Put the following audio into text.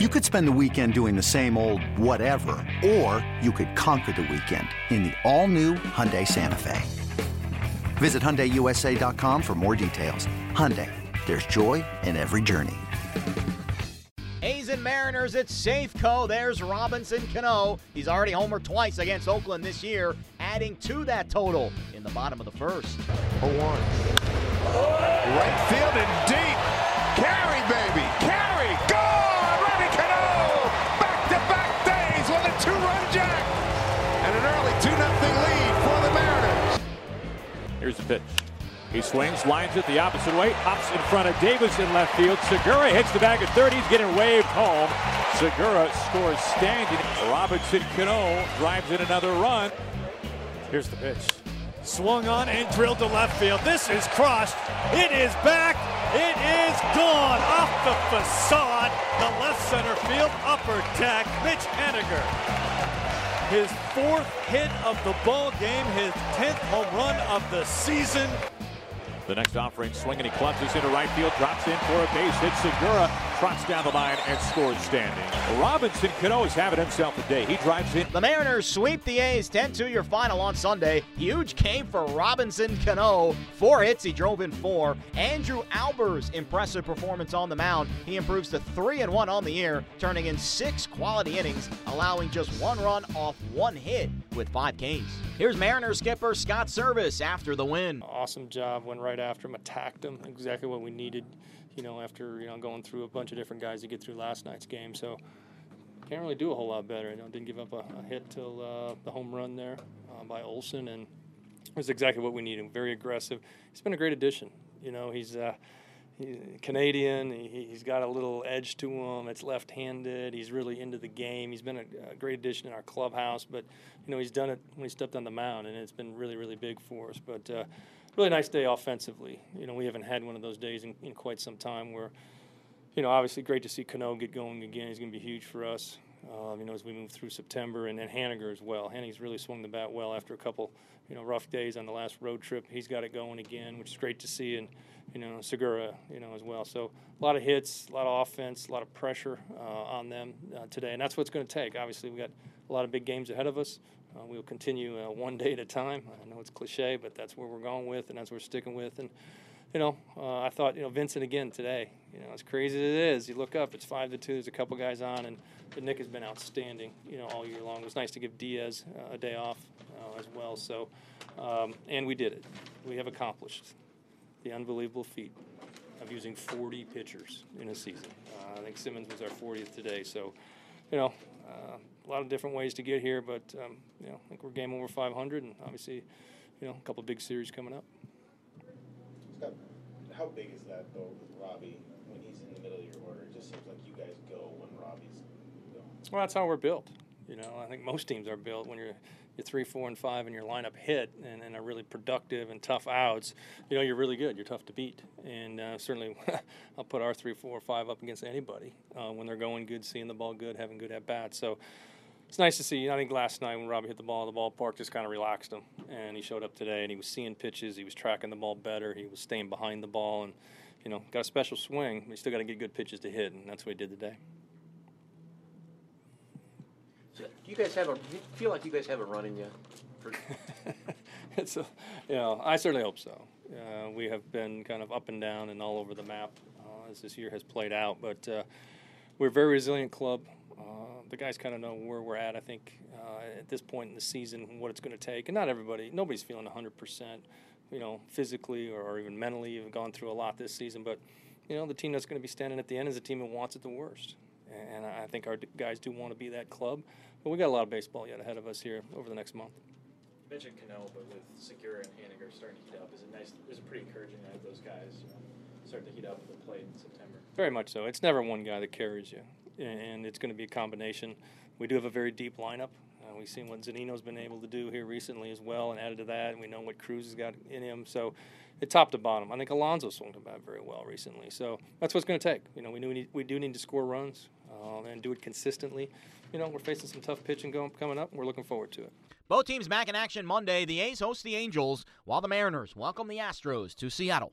You could spend the weekend doing the same old whatever, or you could conquer the weekend in the all-new Hyundai Santa Fe. Visit HyundaiUSA.com for more details. Hyundai, there's joy in every journey. A's and Mariners at Safeco. There's Robinson Cano. He's already homered twice against Oakland this year, adding to that total in the bottom of the first. 0-1. Right field and deep. Carry, baby. Carry. Go! Two-run jack, and an early 2-0 lead for the Mariners. Here's the pitch. He swings, lines it the opposite way, hops in front of Davis in left field. Segura hits the bag at third. He's getting waved home. Segura scores standing. Robinson Cano drives in another run. Here's the pitch. Swung on and drilled to left field. This is crushed. It is back. It is gone. Off the facade. The left center field upper deck. Mitch Haniger. His fourth hit of the ball game. His 10th home run of the season. The next offering swing, and he clutches into right field. Drops in for a base hit. Segura trots down the line and scores standing. Robinson Cano is having himself a day. He drives in. The Mariners sweep the A's 10-2 your final on Sunday. Huge game for Robinson Cano. 4 hits. He drove in 4. Andrew Albers' impressive performance on the mound. He improves to 3-1 on the year, turning in 6 quality innings, allowing just 1 run off 1 hit with 5 Ks. Here's Mariners skipper Scott Servais after the win. Awesome job. Went right after him, attacked him, exactly what we needed, after, going through a bunch of different guys to get through last night's game. So can't really do a whole lot better. Didn't give up a hit till the home run there by Olsen, and it was exactly what we needed. Very aggressive. He's been a great addition. He's Canadian. He's got a little edge to him. It's left-handed. He's really into the game. He's been a great addition in our clubhouse, but, he's done it when he stepped on the mound, and it's been really, really big for us. But really nice day offensively. We haven't had one of those days in quite some time where, obviously great to see Cano get going again. He's going to be huge for us, as we move through September, and Haniger as well. Haniger's really swung the bat well after a couple, rough days on the last road trip. He's got it going again, which is great to see, and, Segura, as well. So a lot of hits, a lot of offense, a lot of pressure on them today, and that's what it's going to take. Obviously, we got a lot of big games ahead of us. We'll continue one day at a time. I know it's cliche, but that's where we're going with, and that's what we're sticking with. And, I thought, Vincent again today, as crazy as it is, you look up, it's 5-2, there's a couple guys on, and Nick has been outstanding, all year long. It was nice to give Diaz a day off as well. So, and we did it. We have accomplished the unbelievable feat of using 40 pitchers in a season. I think Simmons was our 40th today. So, a lot of different ways to get here, but, I think we're game over 500, and obviously, a couple big series coming up. Scott, how big is that, though, with Robbie when he's in the middle of your order? It just seems like you guys go when Robbie's going. Well, that's how we're built. I think most teams are built when you're 3, 4, and 5, and your lineup hit and are really productive and tough outs. You're really good. You're tough to beat. And certainly I'll put our 3, 4, or 5 up against anybody when they're going good, seeing the ball good, having good at-bats. So it's nice to see. I think last night when Robbie hit the ball in the ballpark, just kind of relaxed him. And he showed up today, and he was seeing pitches. He was tracking the ball better. He was staying behind the ball. And, got a special swing, but he still got to get good pitches to hit, and that's what he did today. So do you guys feel like you guys have a run in you? I certainly hope so. We have been kind of up and down and all over the map as this year has played out, but we're a very resilient club. The guys kind of know where we're at, I think, at this point in the season, what it's going to take. And not everybody, nobody's feeling 100%, physically or even mentally. You've gone through a lot this season, but, the team that's going to be standing at the end is the team that wants it the worst. And I think our guys do want to be that club. But we got a lot of baseball yet ahead of us here over the next month. You mentioned Cano, but with Segura and Haniger starting to heat up, is it pretty encouraging to have those guys start to heat up at the plate in September? Very much so. It's never one guy that carries you, and it's going to be a combination. We do have a very deep lineup. We've seen what Zanino's been able to do here recently as well, and added to that, and we know what Cruz has got in him. So it's top to bottom. I think Alonso swung the bat very well recently. So that's what's going to take. We do need to score runs and do it consistently. We're facing some tough pitching coming up, and we're looking forward to it. Both teams back in action Monday. The A's host the Angels, while the Mariners welcome the Astros to Seattle.